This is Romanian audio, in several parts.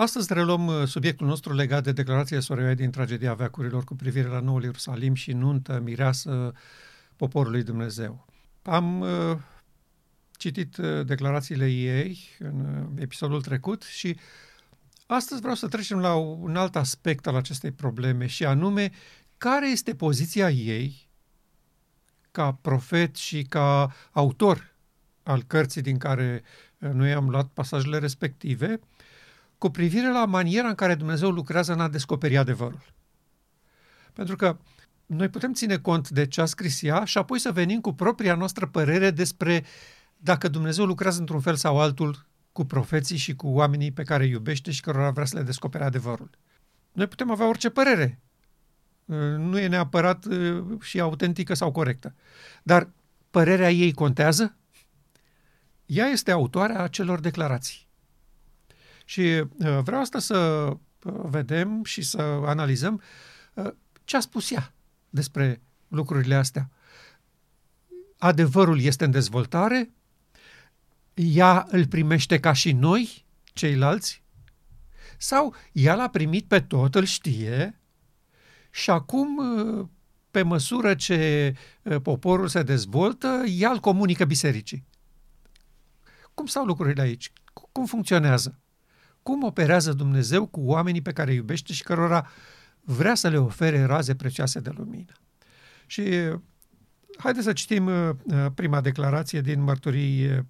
Astăzi reluăm subiectul nostru legat de declarația Sorawai din tragedia veacurilor cu privire la noul Ierusalim și nuntă mireasă poporului Dumnezeu. Am citit declarațiile ei în episodul trecut și astăzi vreau să trecem la un alt aspect al acestei probleme și anume care este poziția ei ca profet și ca autor al cărții din care noi am luat pasajele respective cu privire la maniera în care Dumnezeu lucrează în a descoperi adevărul. Pentru că noi putem ține cont de ce a scris ea și apoi să venim cu propria noastră părere despre dacă Dumnezeu lucrează într-un fel sau altul cu profeții și cu oamenii pe care îi iubește și cărora vrea să le descopere adevărul. Noi putem avea orice părere. Nu e neapărat și autentică sau corectă. Dar părerea ei contează? Ea este autoarea acelor declarații. Și vreau asta să vedem și să analizăm ce a spus ea despre lucrurile astea. Adevărul este în dezvoltare, ea îl primește ca și noi, ceilalți, sau ea l-a primit pe tot, îl știe și acum, pe măsură ce poporul se dezvoltă, ea îl comunică bisericii. Cum stau lucrurile aici? Cum funcționează? Cum operează Dumnezeu cu oamenii pe care îi iubește și cărora vrea să le ofere raze prețioase de lumină? Și haideți să citim prima declarație din Mărturii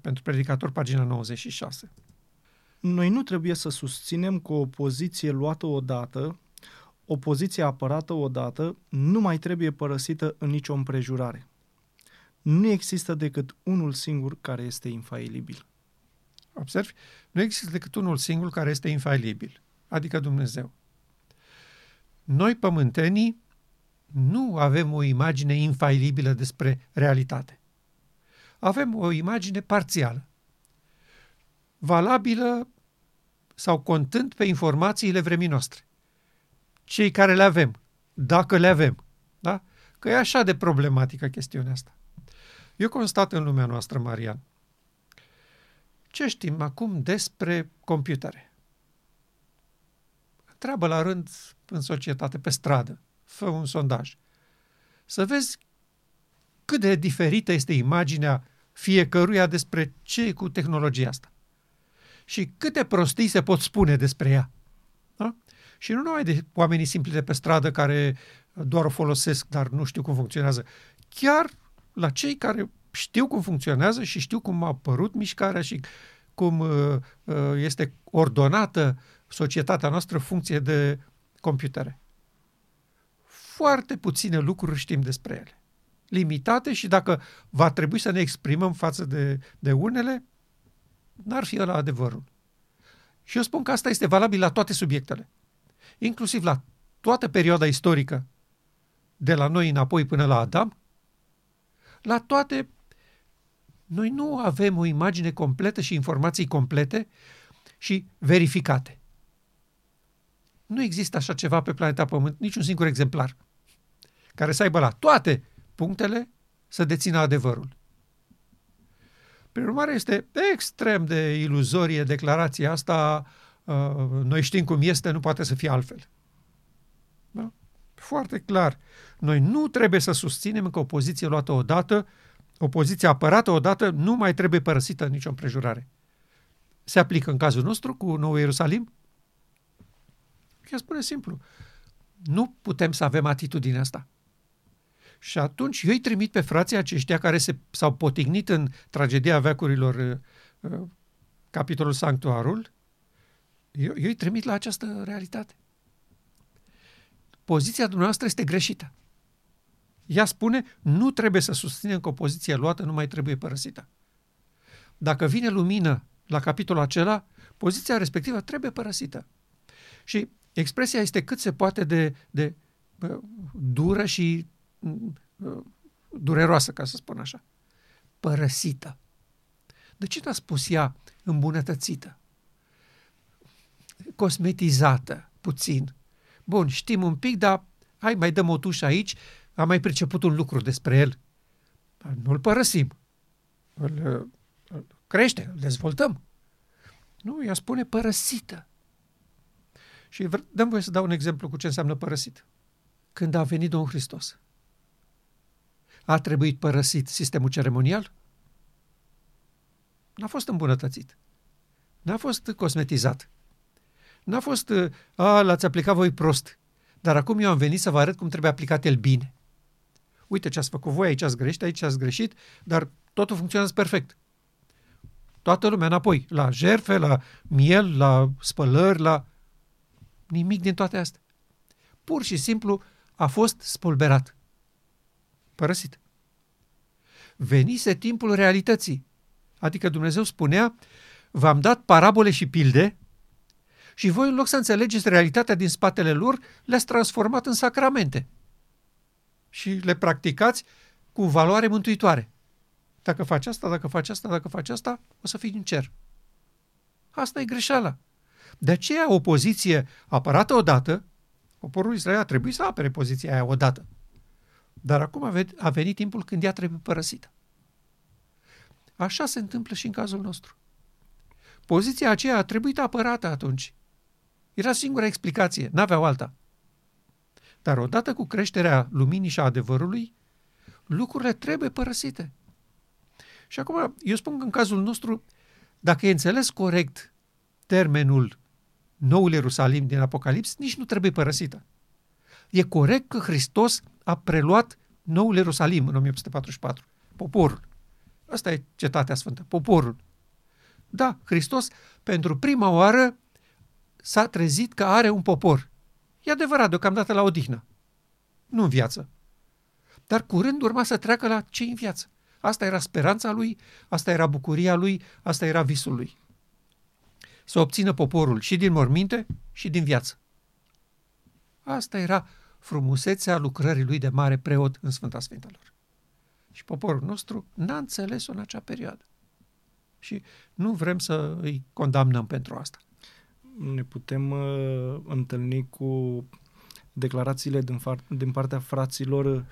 pentru Predicator, pagina 96. Noi nu trebuie să susținem că o poziție luată odată, o poziție apărată odată, nu mai trebuie părăsită în nicio împrejurare. Nu există decât unul singur care este infailibil. Observi? Nu există decât unul singur care este infailibil, adică Dumnezeu. Noi, pământenii, nu avem o imagine infailibilă despre realitate. Avem o imagine parțială, valabilă sau contând pe informațiile vremii noastre. Cei care le avem, dacă le avem. Da? Că e așa de problematică chestiunea asta. Eu constat în lumea noastră, Marian, ce știm acum despre computere? Întreabă la rând în societate, pe stradă, fă un sondaj. Să vezi cât de diferită este imaginea fiecăruia despre ce e cu tehnologia asta. Și câte prostii se pot spune despre ea. Da? Și nu numai de oamenii simpli de pe stradă care doar o folosesc, dar nu știu cum funcționează. Chiar la cei care știu cum funcționează și știu cum a apărut mișcarea și cum este ordonată societatea noastră în funcție de computere. Foarte puține lucruri știm despre ele. Limitate și dacă va trebui să ne exprimăm față de unele, n-ar fi ăla adevărul. Și eu spun că asta este valabil la toate subiectele. Inclusiv la toată perioada istorică, de la noi înapoi până la Adam, la toate, noi nu avem o imagine completă și informații complete și verificate. Nu există așa ceva pe planeta Pământ, niciun singur exemplar, care să aibă la toate punctele să dețină adevărul. Prin urmare, este extrem de iluzorie declarația asta, noi știm cum este, nu poate să fie altfel. Da? Foarte clar. Noi nu trebuie să susținem că o poziție luată odată, o poziție apărată odată, nu mai trebuie părăsită în nicio împrejurare. Se aplică în cazul nostru cu Noul Ierusalim? Chiar spune simplu. Nu putem să avem atitudinea asta. Și atunci eu îi trimit pe frații aceștia care s-au potignit în tragedia veacurilor, capitolul Sanctuarul, eu îi trimit la această realitate. Poziția dumneavoastră este greșită. Ea spune, nu trebuie să susținem că o poziție luată nu mai trebuie părăsită. Dacă vine lumină la capitolul acela, poziția respectivă trebuie părăsită. Și expresia este cât se poate de dură și dureroasă, ca să spun așa. Părăsită. De ce n-a spus ea îmbunătățită? Cosmetizată, puțin. Bun, știm un pic, dar hai mai dăm o tușă aici, am mai priceput un lucru despre el. Nu-l părăsim, îl crește, îl dezvoltăm. Nu, ea spune părăsită, Și dăm voie să dau un exemplu cu ce înseamnă părăsit. Când a venit Domnul Hristos, a trebuit părăsit sistemul ceremonial? N-a fost îmbunătățit. N-a fost cosmetizat. N-a fost, l-ați aplicat voi prost, dar acum eu am venit să vă arăt cum trebuie aplicat el bine. Uite ce ați făcut voi, aici ați greșit, aici ați greșit, dar totul funcționează perfect. Toată lumea înapoi, la jertfe, la miel, la spălări, la nimic din toate astea. Pur și simplu a fost spulberat. Părăsit. Venise timpul realității. Adică Dumnezeu spunea, v-am dat parabole și pilde și voi, în loc să înțelegeți realitatea din spatele lor, le-ați transformat în sacramente și le practicați cu valoare mântuitoare. Dacă faci asta, dacă faci asta, dacă faci asta, o să fii din cer. Asta e greșeala. De aceea o poziție apărată odată, poporul Israel a trebuit să apere poziția aia odată. Dar acum a venit timpul când ea trebuie părăsită. Așa se întâmplă și în cazul nostru. Poziția aceea a trebuit apărată atunci. Era singura explicație, n-aveau alta. Dar odată cu creșterea luminii și a adevărului, lucrurile trebuie părăsite. Și acum, eu spun că în cazul nostru, dacă e înțeles corect termenul Noul Ierusalim din Apocalips, nici nu trebuie părăsită. E corect că Hristos a preluat Noul Ierusalim în 1844, poporul. Asta e cetatea sfântă, poporul. Da, Hristos pentru prima oară s-a trezit că are un popor. E adevărat, deocamdată la odihnă, nu în viață. Dar curând urma să treacă la cei în viață. Asta era speranța lui, asta era bucuria lui, asta era visul lui. Să obțină poporul și din morminte și din viață. Asta era frumusețea lucrării lui de mare preot în Sfânta Sfintelor. Și poporul nostru n-a înțeles-o în acea perioadă. Și nu vrem să îi condamnăm pentru asta. Ne putem întâlni cu declarațiile din partea fraților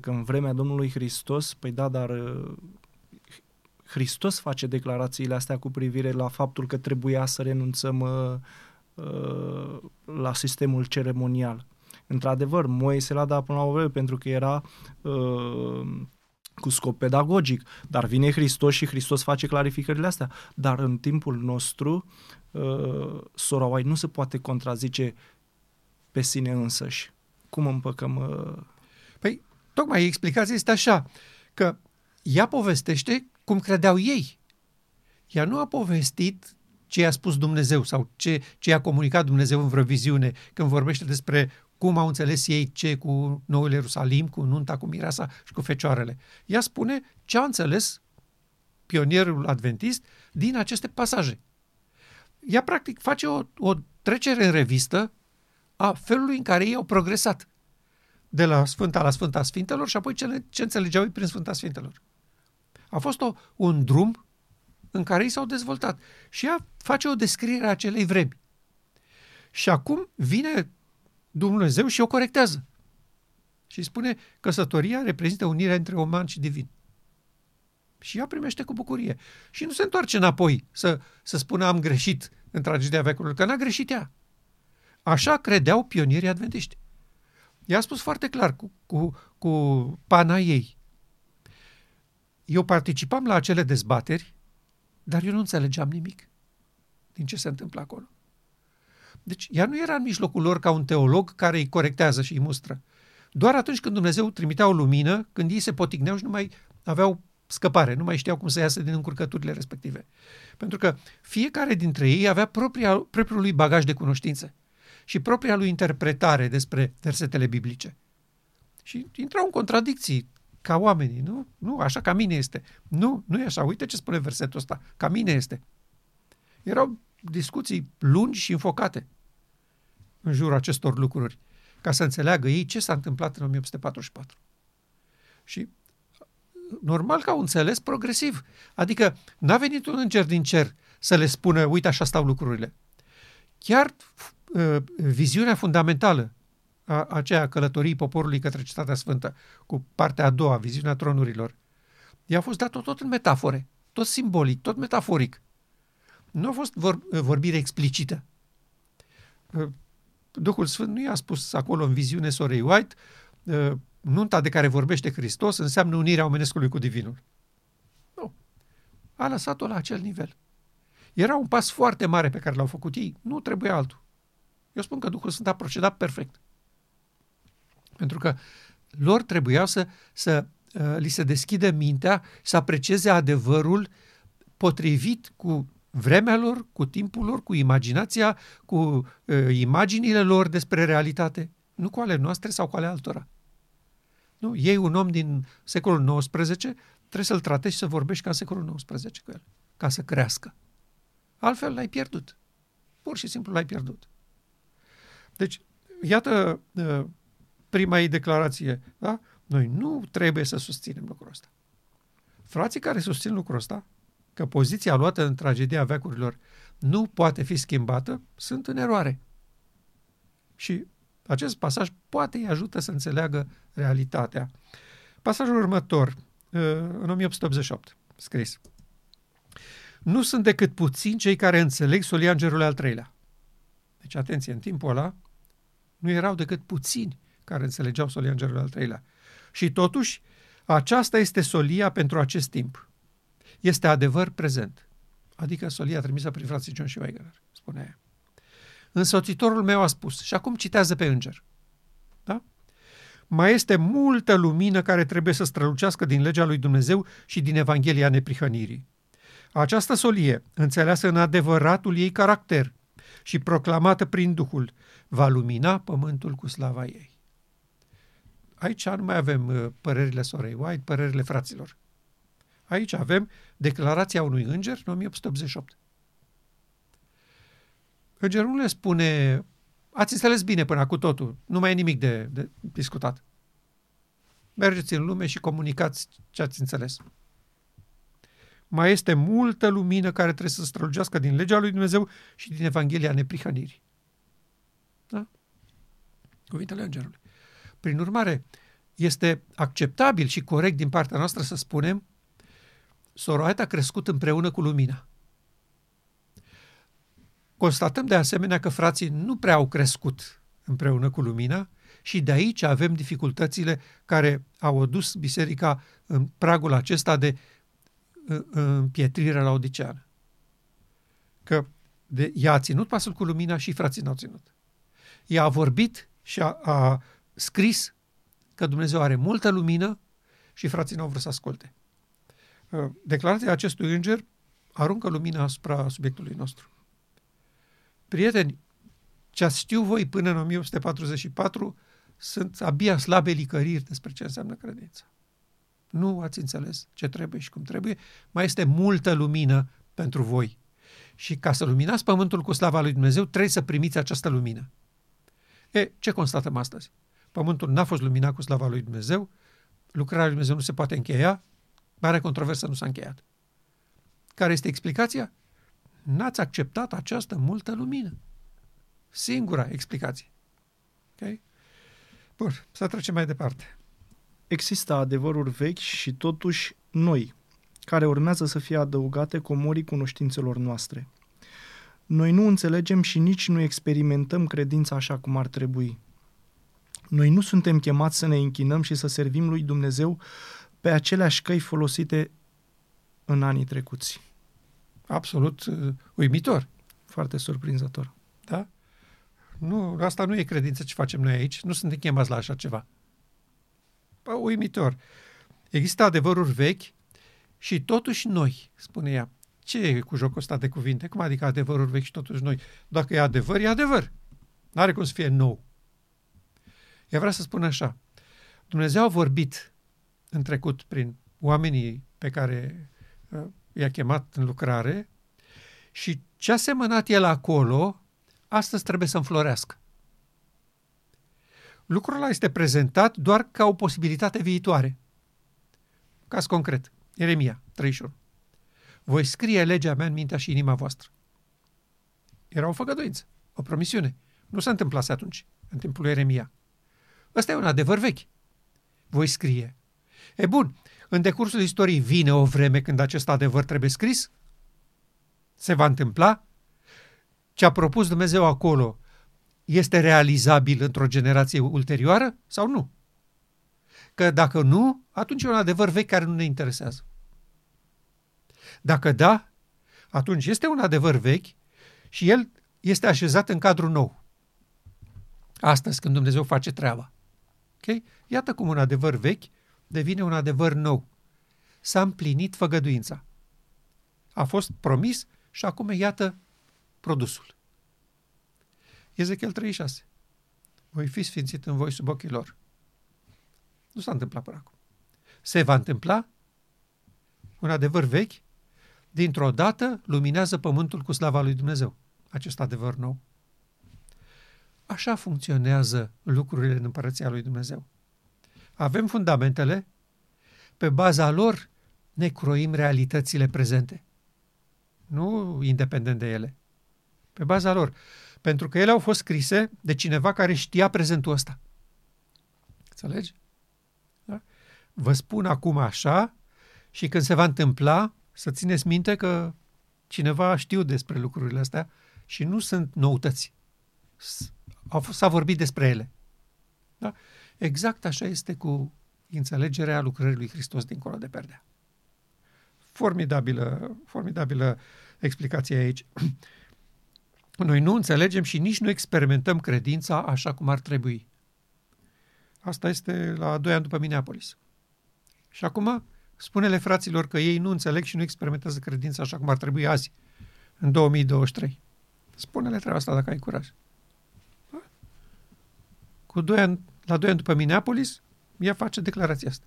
că în vremea Domnului Hristos, păi da, dar Hristos face declarațiile astea cu privire la faptul că trebuia să renunțăm la sistemul ceremonial. Într-adevăr, Moise l-a dat până la urmă pentru că era cu scop pedagogic, dar vine Hristos și Hristos face clarificările astea. Dar în timpul nostru, Sorawai nu se poate contrazice pe sine însăși. Cum împăcăm? Păi, tocmai explicația este așa, că ea povestește cum credeau ei. Ea nu a povestit ce i-a spus Dumnezeu sau ce i-a comunicat Dumnezeu în vreo viziune când vorbește despre cum au înțeles ei ce cu Noul Ierusalim, cu nunta, cu mireasa și cu fecioarele. Ea spune ce a înțeles pionierul adventist din aceste pasaje. Ea practic face o trecere în revistă a felului în care ei au progresat de la Sfânta la Sfânta Sfintelor și apoi ce înțelegeau ei prin Sfânta Sfintelor. A fost un drum în care ei s-au dezvoltat și ea face o descriere a acelei vremi. Și acum vine Dumnezeu și o corectează. Și spune că căsătoria reprezintă unirea între uman și divin. Și ea primește cu bucurie. Și nu se întoarce înapoi să spună am greșit în tragedia veacului, că n-a greșit ea. Așa credeau pionierii adventiști. I-a spus foarte clar cu pana ei. Eu participam la acele dezbateri, dar eu nu înțelegeam nimic din ce se întâmplă acolo. Deci ea nu era în mijlocul lor ca un teolog care îi corectează și îi mustră. Doar atunci când Dumnezeu trimitea o lumină, când ei se potigneau și nu mai aveau scăpare, nu mai știau cum să iasă din încurcăturile respective. Pentru că fiecare dintre ei avea propriul lui bagaj de cunoștințe și propria lui interpretare despre versetele biblice. Și intrau în contradicții ca oamenii, nu? Nu, așa ca mine este. Nu, nu e așa, uite ce spune versetul ăsta, ca mine este. Erau discuții lungi și înfocate în jurul acestor lucruri, ca să înțeleagă ei ce s-a întâmplat în 1844. Și normal că au înțeles progresiv. Adică n-a venit un înger din cer să le spună, uite așa stau lucrurile. Chiar viziunea fundamentală a aceea călătorii poporului către Cetatea Sfântă, cu partea a doua, viziunea tronurilor, i-a fost dat tot în metafore, tot simbolic, tot metaforic. Nu a fost vorbire explicită. Duhul Sfânt nu i-a spus acolo în viziune sorei White, nunta de care vorbește Hristos înseamnă unirea omenescului cu divinul. Nu. A lăsat-o la acel nivel. Era un pas foarte mare pe care l-au făcut ei. Nu trebuia altul. Eu spun că Duhul Sfânt a procedat perfect. Pentru că lor trebuiau să li se deschidă mintea, să aprecieze adevărul potrivit cu vremea lor, cu timpul lor, cu imaginația, cu imaginile lor despre realitate. Nu cu ale noastre sau cu ale altora. Nu, ei, un om din secolul XIX, trebuie să-l tratezi și să vorbești ca în secolul XIX cu el, ca să crească. Altfel l-ai pierdut. Pur și simplu l-ai pierdut. Deci, iată prima ei declarație. Da? Noi nu trebuie să susținem lucrul ăsta. Frații care susțin lucrul ăsta, că poziția luată în tragedia veacurilor nu poate fi schimbată, sunt în eroare. Și acest pasaj poate îi ajută să înțeleagă realitatea. Pasajul următor, în 1888, scris. Nu sunt decât puțini cei care înțeleg soliangerul al treilea. Deci, atenție, în timpul ăla nu erau decât puțini care înțelegeau soliangerul al treilea. Și totuși, aceasta este solia pentru acest timp. Este adevăr prezent. Adică solia trimisă prin frații John și Weigler, spunea ea. Însoțitorul meu a spus, și acum citează pe înger. Da? Mai este multă lumină care trebuie să strălucească din legea lui Dumnezeu și din Evanghelia neprihănirii. Această solie, înțeleasă în adevăratul ei caracter și proclamată prin Duhul, va lumina pământul cu slava ei. Aici nu mai avem părerile sorei White, părerile fraților. Aici avem declarația unui înger în 1888. Îngerul nu le spune, ați înțeles bine până acum totul, nu mai e nimic de discutat. Mergeți în lume și comunicați ce ați înțeles. Mai este multă lumină care trebuie să strălugească din legea lui Dumnezeu și din Evanghelia neprihănirii. Da? Cuvintele îngerului. Prin urmare, este acceptabil și corect din partea noastră să spunem Sorawai a crescut împreună cu lumina. Constatăm de asemenea că frații nu prea au crescut împreună cu lumina și de aici avem dificultățile care au adus biserica în pragul acesta de împietrire laodiceană. Că ea a ținut pasul cu lumina și frații n-au ținut. Ea a vorbit și a scris că Dumnezeu are multă lumină și frații n-au vrut să asculte. Declarația acestui înger aruncă lumina asupra subiectului nostru. Prieteni, ce ați știut voi până în 1844 sunt abia slabe licăriri despre ce înseamnă credința. Nu ați înțeles ce trebuie și cum trebuie. Mai este multă lumină pentru voi. Și ca să luminați pământul cu slava lui Dumnezeu, trebuie să primiți această lumină. E, ce constatăm astăzi? Pământul n-a fost luminat cu slava lui Dumnezeu, lucrarea lui Dumnezeu nu se poate încheia, marea controversă nu s-a încheiat. Care este explicația? N-ați acceptat această multă lumină. Singura explicație. Okay? Bun, să trecem mai departe. Există adevăruri vechi și totuși noi, care urmează să fie adăugate comorii cunoștințelor noastre. Noi nu înțelegem și nici nu experimentăm credința așa cum ar trebui. Noi nu suntem chemați să ne închinăm și să servim lui Dumnezeu pe aceleași căi folosite în anii trecuți. Absolut uimitor. Foarte surprinzător. Da? Nu, asta nu e credință ce facem noi aici. Nu suntem chemați la așa ceva. Pă, uimitor. Există adevăruri vechi și totuși noi, spune ea. Ce e cu jocul ăsta de cuvinte? Cum adică adevăruri vechi și totuși noi? Dacă e adevăr, e adevăr. N-are cum să fie nou. Ea vrea să spună așa. Dumnezeu a vorbit în trecut prin oamenii pe care i-a chemat în lucrare și ce a semănat el acolo, astăzi trebuie să înflorească. Lucrul ăla este prezentat doar ca o posibilitate viitoare. Caz concret, Ieremia 31. Voi scrie legea mea în mintea și inima voastră. Era o făgăduință, o promisiune. Nu s-a întâmplat atunci, în timpul lui Ieremia. Ăsta e un adevăr vechi. Voi scrie. E bun, în decursul istoriei vine o vreme când acest adevăr trebuie scris? Se va întâmpla? Ce a propus Dumnezeu acolo este realizabil într-o generație ulterioară sau nu? Că dacă nu, atunci e un adevăr vechi care nu ne interesează. Dacă da, atunci este un adevăr vechi și el este așezat în cadrul nou. Astăzi, când Dumnezeu face treaba. Okay? Iată cum un adevăr vechi devine un adevăr nou. S-a împlinit făgăduința. A fost promis și acum iată produsul. Ezechiel 36. Voi fi sfințit în voi sub ochii lor. Nu s-a întâmplat până acum. Se va întâmpla un adevăr vechi. Dintr-o dată luminează pământul cu slava lui Dumnezeu. Acest adevăr nou. Așa funcționează lucrurile în Împărăția lui Dumnezeu. Avem fundamentele, pe baza lor ne croim realitățile prezente. Nu independent de ele. Pe baza lor. Pentru că ele au fost scrise de cineva care știa prezentul ăsta. Înțelegi? Da? Vă spun acum așa și când se va întâmpla, să țineți minte că cineva știu despre lucrurile astea și nu sunt noutăți. S-a vorbit despre ele. Da? Exact așa este cu înțelegerea lucrării lui Hristos dincolo de perdea. Formidabilă explicație aici. Noi nu înțelegem și nici nu experimentăm credința așa cum ar trebui. Asta este la 2 ani după Minneapolis. Și acum spune-le fraților că ei nu înțeleg și nu experimentează credința așa cum ar trebui azi, în 2023. Spune-le treaba asta dacă ai curaj. Cu 2 ani, la 2 ani după Minneapolis, ea face declarația asta.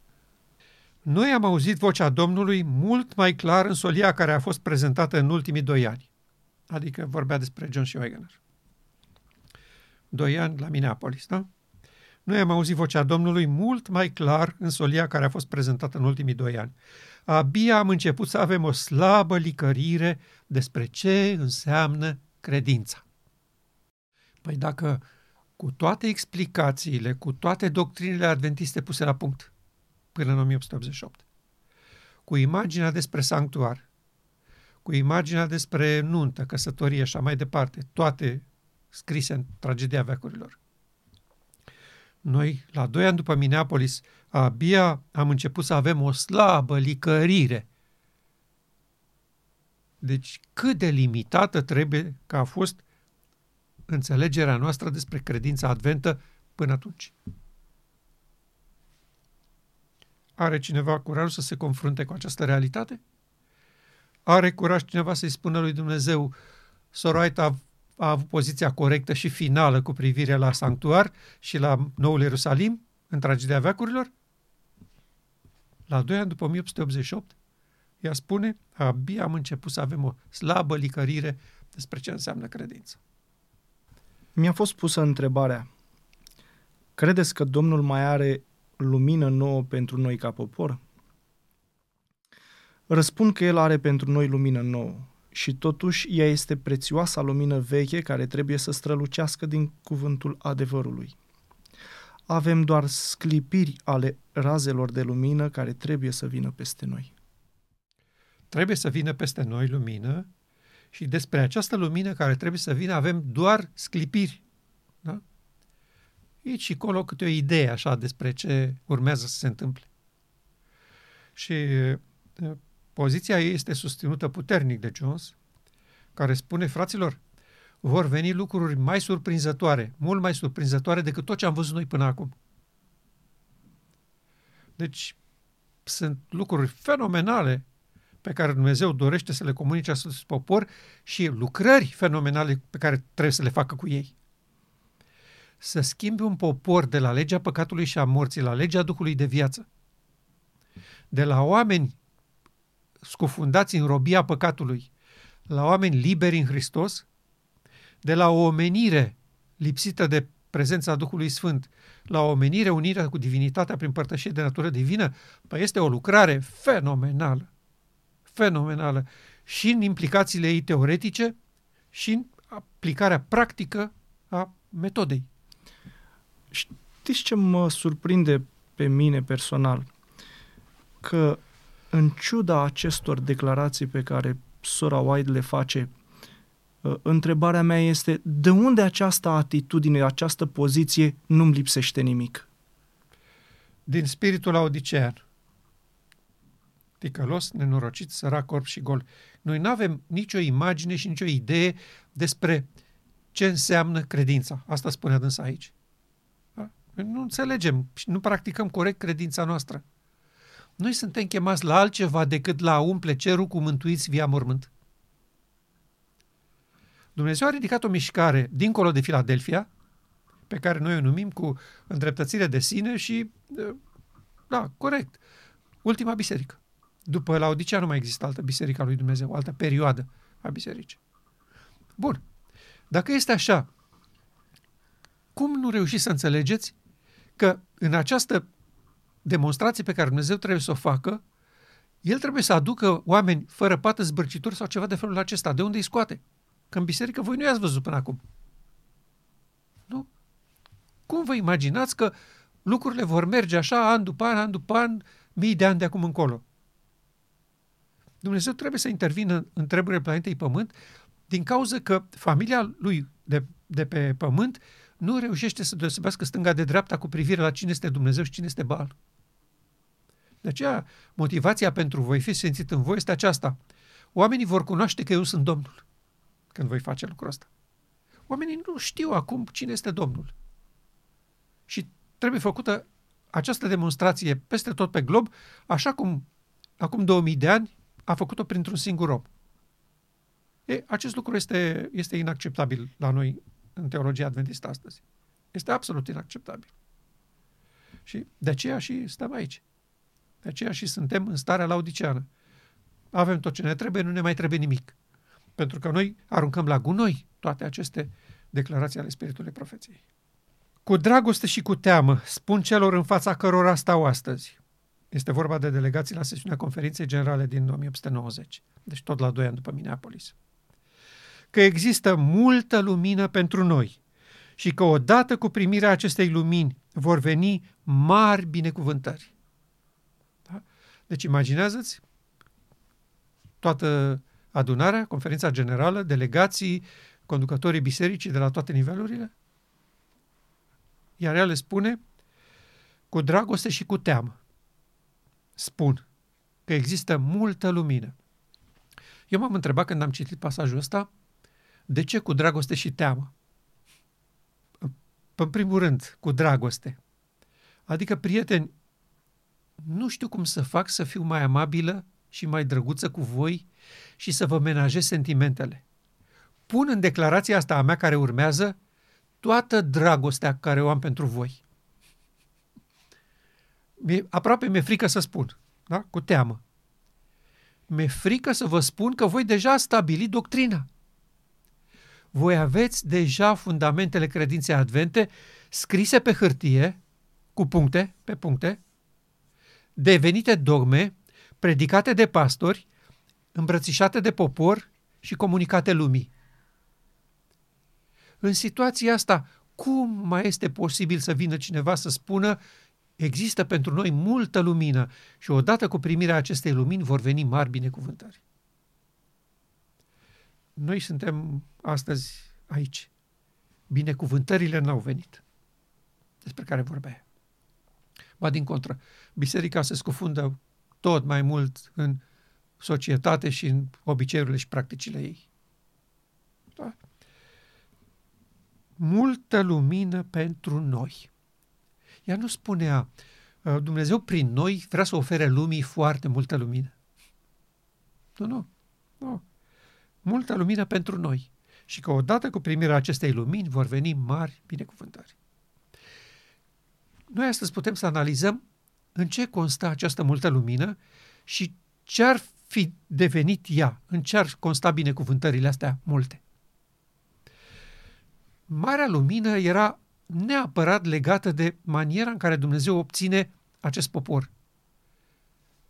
Noi am auzit vocea Domnului mult mai clar în solia care a fost prezentată în ultimii 2 ani. Adică vorbea despre John și Weigler. 2 ani la Minneapolis, da? Noi am auzit vocea Domnului mult mai clar în solia care a fost prezentată în ultimii 2 ani. Abia am început să avem o slabă licărire despre ce înseamnă credința. Păi dacă cu toate explicațiile, cu toate doctrinile adventiste puse la punct până în 1888, cu imaginea despre sanctuar, cu imaginea despre nuntă, căsătorie și așa mai departe, toate scrise în tragedia veacurilor. Noi, la 2 ani după Minneapolis, abia am început să avem o slabă licărire. Deci cât de limitată trebuie că a fost înțelegerea noastră despre credința adventă până atunci. Are cineva curajul să se confrunte cu această realitate? Are curaj cineva să-i spună lui Dumnezeu, Sorawai a avut poziția corectă și finală cu privire la sanctuar și la Noul Ierusalim în tragedia veacurilor? La 2 ani după 1888, ea spune, abia am început să avem o slabă licărire despre ce înseamnă credință. Mi-a fost pusă întrebarea, credeți că Domnul mai are lumină nouă pentru noi ca popor? Răspund că El are pentru noi lumină nouă și totuși ea este prețioasa lumină veche care trebuie să strălucească din cuvântul adevărului. Avem doar sclipiri ale razelor de lumină care trebuie să vină peste noi. Trebuie să vină peste noi lumină și despre această lumină care trebuie să vină avem doar sclipiri. Da? Aici și acolo câte o idee așa despre ce urmează să se întâmple. Și poziția ei este susținută puternic de Jones, care spune, fraților, vor veni lucruri mai surprinzătoare, mult mai surprinzătoare decât tot ce am văzut noi până acum. Deci, sunt lucruri fenomenale pe care Dumnezeu dorește să le comunice acestui popor și lucrări fenomenale pe care trebuie să le facă cu ei. Să schimbe un popor de la legea păcatului și a morții, la legea Duhului de viață, de la oameni scufundați în robia păcatului, la oameni liberi în Hristos, de la o omenire lipsită de prezența Duhului Sfânt, la o omenire unită cu divinitatea prin părtășie de natură divină, este o lucrare fenomenală. Fenomenală și în implicațiile ei teoretice și în aplicarea practică a metodei. Știți ce mă surprinde pe mine personal? Că în ciuda acestor declarații pe care Sorawai le face, Întrebarea mea este, de unde această atitudine, această poziție nu-mi lipsește nimic? Din spiritul laodicean. Ticălos, nenorocit, sărac, orb și gol. Noi nu avem nicio imagine și nicio idee despre ce înseamnă credința. Asta spune adânsa aici. Nu înțelegem și nu practicăm corect credința noastră. Noi suntem chemați la altceva decât la a umple cerul cu mântuiți via mormânt. Dumnezeu a ridicat o mișcare dincolo de Filadelfia, pe care noi o numim cu îndreptățire de sine și, da, corect, ultima biserică. După Laodicea nu mai există altă biserică a lui Dumnezeu, altă perioadă a bisericii. Bun, dacă este așa, cum nu reușiți să înțelegeți că în această demonstrație pe care Dumnezeu trebuie să o facă, El trebuie să aducă oameni fără pată, zbârcituri sau ceva de felul acesta? De unde îi scoate? Că în biserică voi nu i-ați văzut până acum. Nu? Cum vă imaginați că lucrurile vor merge așa an după an, an după an, mii de ani de acum încolo? Dumnezeu trebuie să intervină în treburile planetei Pământ din cauza că familia lui de pe Pământ nu reușește să deosebească stânga de dreapta cu privire la cine este Dumnezeu și cine este Baal. De aceea, motivația pentru voi fi sfințit în voi este aceasta. Oamenii vor cunoaște că eu sunt Domnul când voi face lucrul ăsta. Oamenii nu știu acum cine este Domnul. Și trebuie făcută această demonstrație peste tot pe glob, așa cum acum 2000 de ani a făcut-o printr-un singur om. Acest lucru este inacceptabil la noi în teologia adventistă astăzi. Este absolut inacceptabil. Și de aceea și stăm aici. De aceea și suntem în starea laodiceană. Avem tot ce ne trebuie, nu ne mai trebuie nimic. Pentru că noi aruncăm la gunoi toate aceste declarații ale spiritului profeției. Cu dragoste și cu teamă spun celor în fața cărora stau astăzi. Este vorba de delegații la sesiunea conferinței generale din 1890, deci tot la 2 ani după Minneapolis. Că există multă lumină pentru noi și că odată cu primirea acestei lumini vor veni mari binecuvântări. Da? Deci imaginează-ți toată adunarea, conferința generală, delegații, conducătorii bisericii de la toate nivelurile. Iar ea le spune, cu dragoste și cu teamă, spun că există multă lumină. Eu m-am întrebat când am citit pasajul ăsta, de ce cu dragoste și teamă? În primul rând, cu dragoste. Adică, prieteni, nu știu cum să fac să fiu mai amabilă și mai drăguță cu voi și să vă menajez sentimentele. Pun în declarația asta a mea care urmează toată dragostea care o am pentru voi. Aproape mi-e frică să spun, da? Cu teamă. Mi-e frică să vă spun că voi deja ați stabilit doctrina. Voi aveți deja fundamentele credinței advente scrise pe hârtie, cu puncte, pe puncte, devenite dogme, predicate de pastori, îmbrățișate de popor și comunicate lumii. În situația asta, cum mai este posibil să vină cineva să spună există pentru noi multă lumină și odată cu primirea acestei lumini vor veni mari binecuvântări? Noi suntem astăzi aici. Binecuvântările n-au venit, despre care vorbea. Ba din contră, biserica se scufundă tot mai mult în societate și în obiceiurile și practicile ei. Da? Multă lumină pentru noi. Ea nu spunea, Dumnezeu prin noi vrea să ofere lumii foarte multă lumină. Nu. Multă lumină pentru noi. Și că odată cu primirea acestei lumini vor veni mari binecuvântări. Noi astăzi putem să analizăm în ce constă această multă lumină și ce ar fi devenit ea, în ce ar consta binecuvântările astea multe. Marea lumină era neapărat legată de maniera în care Dumnezeu obține acest popor.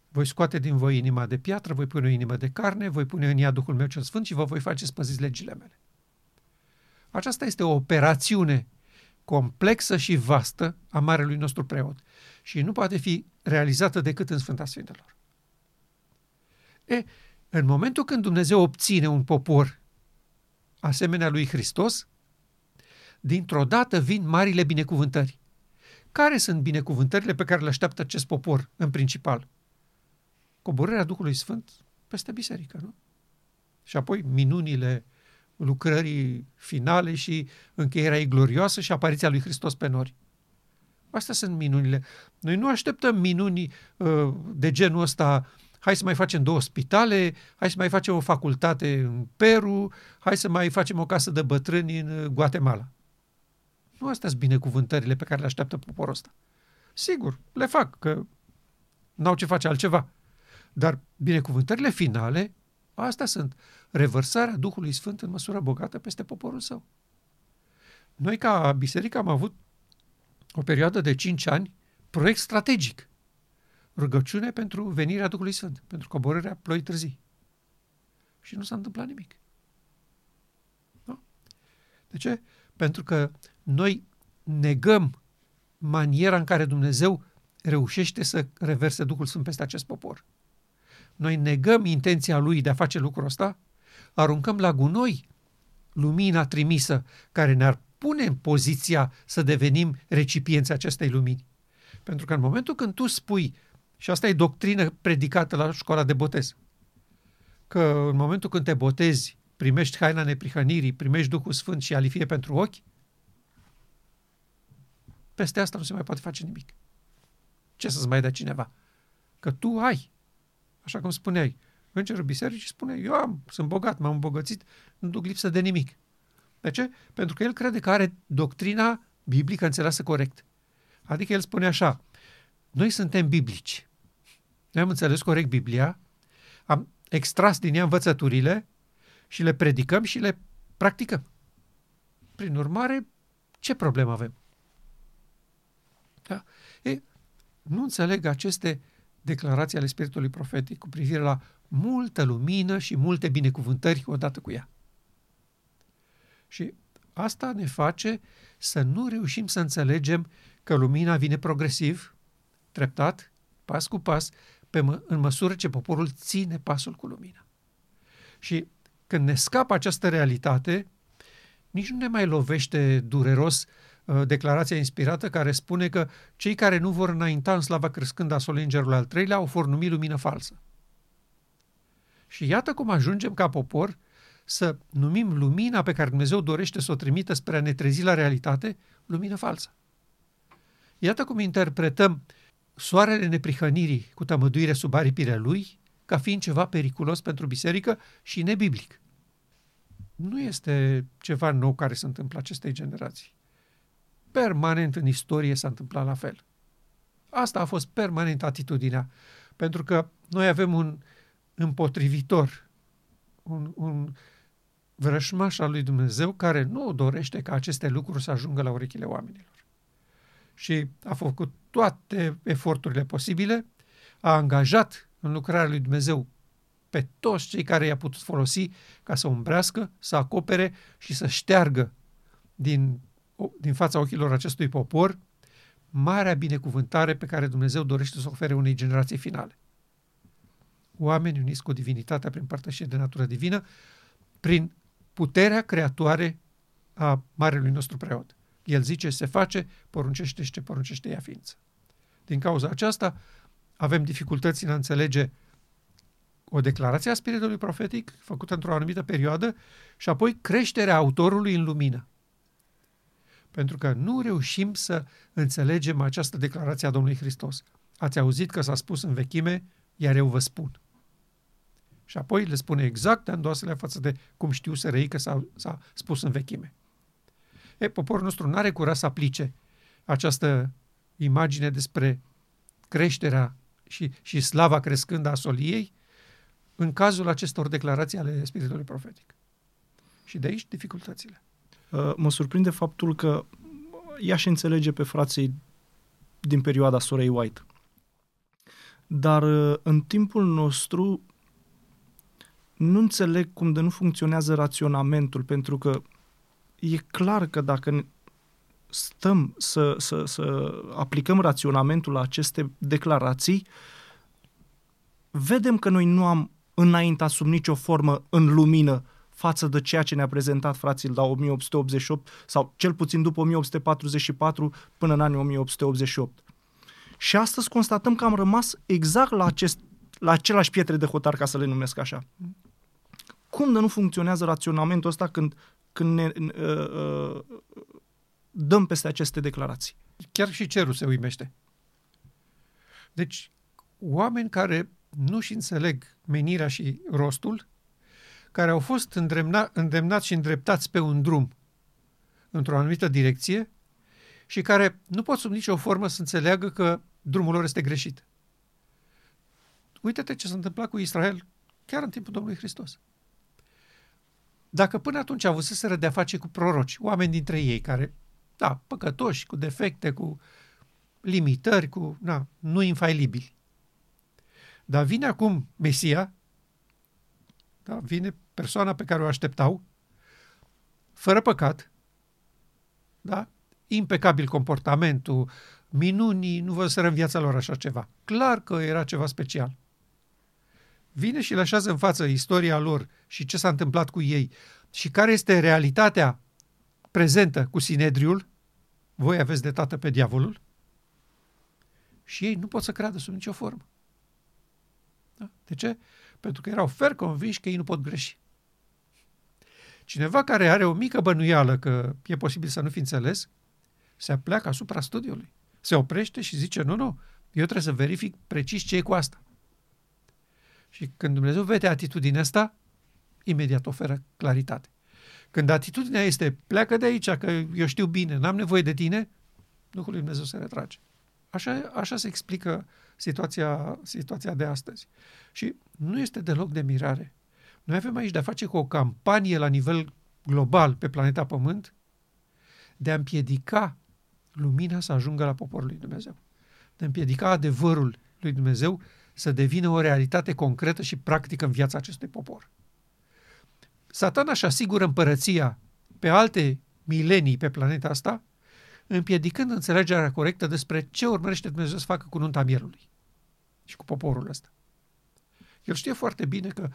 Voi scoate din voi inima de piatră, voi pune o inimă de carne, voi pune în ea Duhul meu cel Sfânt și vă voi face să păziți legile mele. Aceasta este o operațiune complexă și vastă a marelui nostru preot și nu poate fi realizată decât în Sfânta Sfintelor. În momentul când Dumnezeu obține un popor asemenea lui Hristos, dintr-o dată vin marile binecuvântări. Care sunt binecuvântările pe care le așteaptă acest popor, în principal? Coborârea Duhului Sfânt peste biserică, nu? Și apoi minunile lucrării finale și încheierea ei glorioasă și apariția lui Hristos pe nori. Astea sunt minunile. Noi nu așteptăm minuni de genul ăsta, hai să mai facem 2 spitale, hai să mai facem o facultate în Peru, hai să mai facem o casă de bătrâni în Guatemala. Nu astea sunt binecuvântările pe care le așteaptă poporul ăsta. Sigur, le fac, că n-au ce face altceva. Dar binecuvântările finale, astea sunt revărsarea Duhului Sfânt în măsură bogată peste poporul său. Noi ca biserică am avut o perioadă de 5 ani, proiect strategic. Rugăciune pentru venirea Duhului Sfânt, pentru coborârea ploii târzii. Și nu s-a întâmplat nimic. Nu? De ce? Pentru că noi negăm maniera în care Dumnezeu reușește să reverse Duhul Sfânt peste acest popor. Noi negăm intenția Lui de a face lucrul ăsta, aruncăm la gunoi lumina trimisă care ne-ar pune în poziția să devenim recipienți acestei lumini. Pentru că în momentul când tu spui, și asta e doctrină predicată la școala de botez, că în momentul când te botezi, primești haina neprihănirii, primești Duhul Sfânt și alifie pentru ochi, peste asta nu se mai poate face nimic. Ce să-ți mai dea cineva? Că tu ai, așa cum spuneai, în cerul bisericii spune, eu am, sunt bogat, m-am îmbogățit, nu duc lipsă de nimic. De ce? Pentru că el crede că are doctrina biblică înțeleasă corect. Adică el spune așa, noi suntem biblici, noi am înțeles corect Biblia, am extras din ea învățăturile și le predicăm și le practicăm. Prin urmare, ce problemă avem? Da? Ei, nu înțeleg aceste declarații ale Spiritului Profetic cu privire la multă lumină și multe binecuvântări odată cu ea. Și asta ne face să nu reușim să înțelegem că lumina vine progresiv, treptat, pas cu pas, în măsură ce poporul ține pasul cu lumina. Și când ne scapă această realitate, nici nu ne mai lovește dureros declarația inspirată care spune că cei care nu vor înainta în slava crescândă a solingerului al treilea o vor numi lumină falsă. Și iată cum ajungem ca popor să numim lumina pe care Dumnezeu dorește să o trimită spre a ne trezi la realitate, lumină falsă. Iată cum interpretăm soarele neprihănirii cu tămăduire sub aripile lui ca fiind ceva periculos pentru biserică și nebiblic. Nu este ceva nou care se întâmplă acestei generații. Permanent în istorie s-a întâmplat la fel. Asta a fost permanent atitudinea, pentru că noi avem un împotrivitor, un vrășmaș al lui Dumnezeu care nu dorește ca aceste lucruri să ajungă la urechile oamenilor. Și a făcut toate eforturile posibile, a angajat în lucrarea lui Dumnezeu pe toți cei care i-a putut folosi ca să umbrească, să acopere și să șteargă din fața ochilor acestui popor marea binecuvântare pe care Dumnezeu dorește să o ofere unei generații finale. Oameni uniți cu divinitatea prin părtășie de natură divină, prin puterea creatoare a marelui nostru preot. El zice, se face, poruncește și ce poruncește ea ființă. Din cauza aceasta avem dificultăți în a înțelege o declarație a spiritului profetic făcută într-o anumită perioadă și apoi creșterea autorului în lumină. Pentru că nu reușim să înțelegem această declarație a Domnului Hristos. Ați auzit că s-a spus în vechime, iar eu vă spun. Și apoi le spune exact îndoaselea față de cum știu sărăii că s-a spus în vechime. Poporul nostru nu are curaj să aplice această imagine despre creșterea și slava crescândă a soliei în cazul acestor declarații ale spiritului profetic. Și de aici dificultățile. Mă surprinde faptul că ea și înțelege pe frații din perioada sorei White. Dar în timpul nostru nu înțeleg cum de nu funcționează raționamentul, pentru că e clar că dacă stăm să aplicăm raționamentul la aceste declarații, vedem că noi nu am înaintat sub nicio formă în lumină față de ceea ce ne-a prezentat frații la 1888 sau cel puțin după 1844 până în anii 1888. Și astăzi constatăm că am rămas exact la același pietre de hotar, ca să le numesc așa. Cum de nu funcționează raționamentul ăsta când ne dăm peste aceste declarații? Chiar și cerul se uimește. Deci, oameni care nu-și înțeleg menirea și rostul, care au fost îndemnați și îndreptați pe un drum într-o anumită direcție și care nu pot sub nicio formă să înțeleagă că drumul lor este greșit. Uite-te ce s-a întâmplat cu Israel chiar în timpul Domnului Hristos. Dacă până atunci avuseseră de-a face cu proroci, oameni dintre ei care, da, păcătoși, cu defecte, cu limitări, cu, na, nu infailibili. Dar vine acum Mesia, da, vine persoana pe care o așteptau, fără păcat, da, impecabil comportamentul, minunii, nu văzuseră în viața lor așa ceva. Clar că era ceva special. Vine și le așează în față istoria lor și ce s-a întâmplat cu ei și care este realitatea prezentă cu Sinedriul, voi aveți de tată pe diavolul, și ei nu pot să creadă sub nicio formă. Da? De ce? Pentru că erau fer convinși că ei nu pot greși. Cineva care are o mică bănuială că e posibil să nu fi înțeles, se apleacă asupra studiului. Se oprește și zice, nu, eu trebuie să verific precis ce e cu asta. Și când Dumnezeu vede atitudinea asta, imediat oferă claritate. Când atitudinea este, pleacă de aici, că eu știu bine, n-am nevoie de tine, Duhul lui Dumnezeu se retrage. Așa se explică situația de astăzi. Și nu este deloc de mirare. Noi avem aici de-a face cu o campanie la nivel global pe planeta Pământ de a împiedica lumina să ajungă la poporul lui Dumnezeu. De a împiedica adevărul lui Dumnezeu să devină o realitate concretă și practică în viața acestui popor. Satana își asigură împărăția pe alte milenii pe planeta asta, împiedicând înțelegerea corectă despre ce urmărește Dumnezeu să facă cu nunta Mielului și cu poporul ăsta. El știe foarte bine că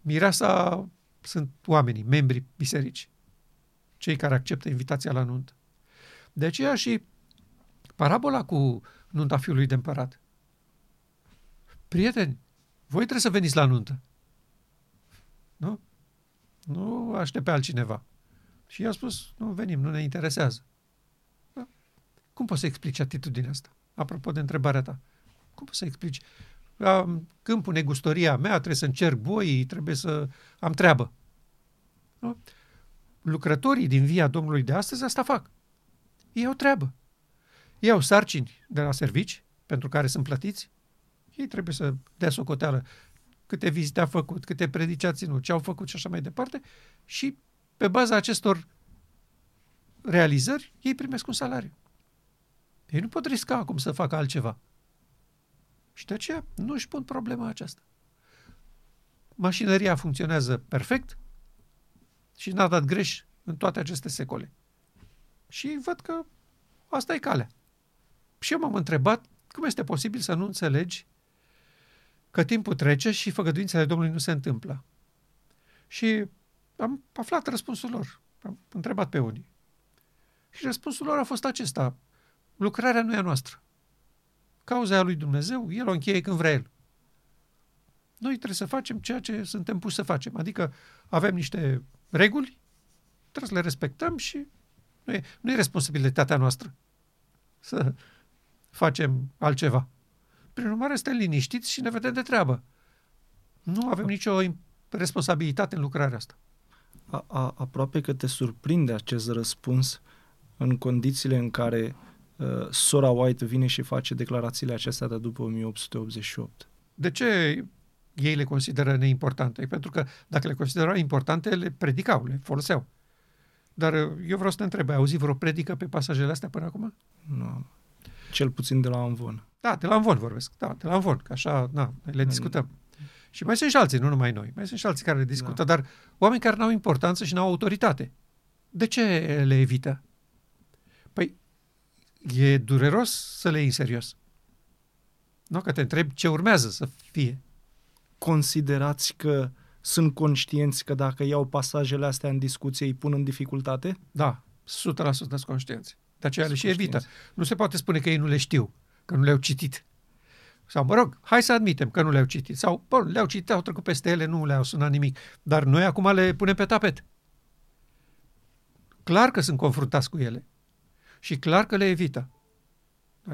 mireasa sunt oamenii, membrii bisericii, cei care acceptă invitația la nuntă. De aceea și parabola cu nunta fiului de împărat. Prieteni, voi trebuie să veniți la nuntă. Nu? Nu aștept pe altcineva. Și i-a spus, nu venim, nu ne interesează. Da? Cum poți să explici atitudinea asta? Apropo de întrebarea ta. Cum poți să explici? Am câmpul, negustoria mea, trebuie să încerc boii, trebuie să am treabă. Nu? Lucrătorii din via Domnului de astăzi asta fac. Ei au treabă. Ei au sarcini de la servici, pentru care sunt plătiți. Ei trebuie să dea socoteală câte vizite a făcut, câte predici a ținut, ce au făcut și așa mai departe. Și pe baza acestor realizări, ei primesc un salariu. Ei nu pot risca acum să facă altceva. Și de aceea nu își pun problema aceasta. Mașinăria funcționează perfect și n-a dat greș în toate aceste secole. Și văd că asta e calea. Și eu m-am întrebat cum este posibil să nu înțelegi că timpul trece și făgăduințele Domnului nu se întâmplă. Și am aflat răspunsul lor. Am întrebat pe unii. Și răspunsul lor a fost acesta. Lucrarea nu e a noastră. Cauza e a lui Dumnezeu, El o încheie când vrea El. Noi trebuie să facem ceea ce suntem puși să facem. Adică avem niște reguli, trebuie să le respectăm și nu e responsabilitatea noastră să facem altceva. Prin urmare, suntem liniștiți și ne vedem de treabă. Nu avem nicio responsabilitate în lucrarea asta. Aproape că te surprinde acest răspuns în condițiile în care Sora White vine și face declarațiile acestea de după 1888. De ce ei le consideră neimportante? Pentru că dacă le considerau importante, le predicau, le foloseau. Dar eu vreau să te întreb, ai auzit vreo predică pe pasajele astea până acum? Nu. Cel puțin de la Amvon. Da, de la Amvon vorbesc. Da, de la Amvon, că așa, na, le discutăm. Și mai sunt și alții, nu numai noi. Mai sunt și alții care le discută, da. Dar oameni care n-au importanță și n-au autoritate. De ce le evită? Păi, e dureros să le iei în serios. Nu? Că te întreb ce urmează să fie. Considerați că sunt conștienți că dacă iau pasajele astea în discuție îi pun în dificultate? Da, 100% sunt conștienți. De aceea le și evită. Nu se poate spune că ei nu le știu, că nu le-au citit. Sau, mă rog, hai să admitem că nu le-au citit. Sau, bă, le-au citit, au trecut peste ele, nu le-au sunat nimic. Dar noi acum le punem pe tapet. Clar că sunt confruntați cu ele. Și clar că le evită.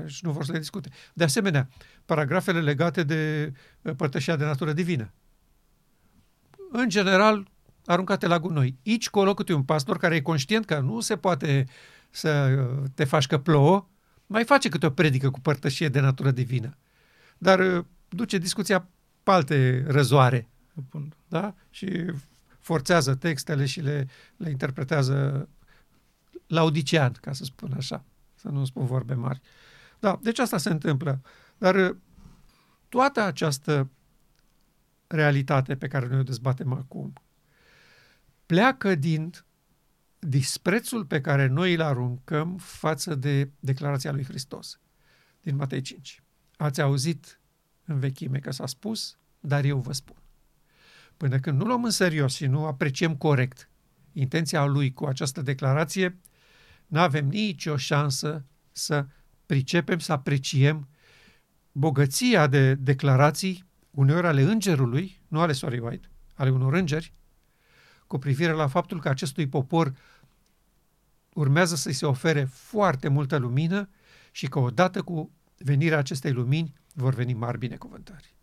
Și nu vor să le discute. De asemenea, paragrafele legate de părtășia de natură divină. În general, aruncate la gunoi. Aici, colo, câte un pastor care e conștient că nu se poate să te faci că plouă, mai face câte o predică cu părtășie de natură divină. Dar duce discuția pe alte răzoare. Da? Și forțează textele și le interpretează laodicean, ca să spun așa. Să nu spun vorbe mari. Da, deci asta se întâmplă. Dar toată această realitate pe care noi o dezbatem acum pleacă din disprețul pe care noi îl aruncăm față de declarația lui Hristos din Matei 5. Ați auzit în vechime că s-a spus, dar eu vă spun. Până când nu luăm în serios și nu apreciem corect intenția lui cu această declarație, nu avem nicio șansă să pricepem, să apreciem bogăția de declarații, uneori ale îngerului, nu ale Sorawai, ale unor îngeri, cu privire la faptul că acestui popor urmează să-i se ofere foarte multă lumină și că odată cu venirea acestei lumini vor veni mari binecuvântări.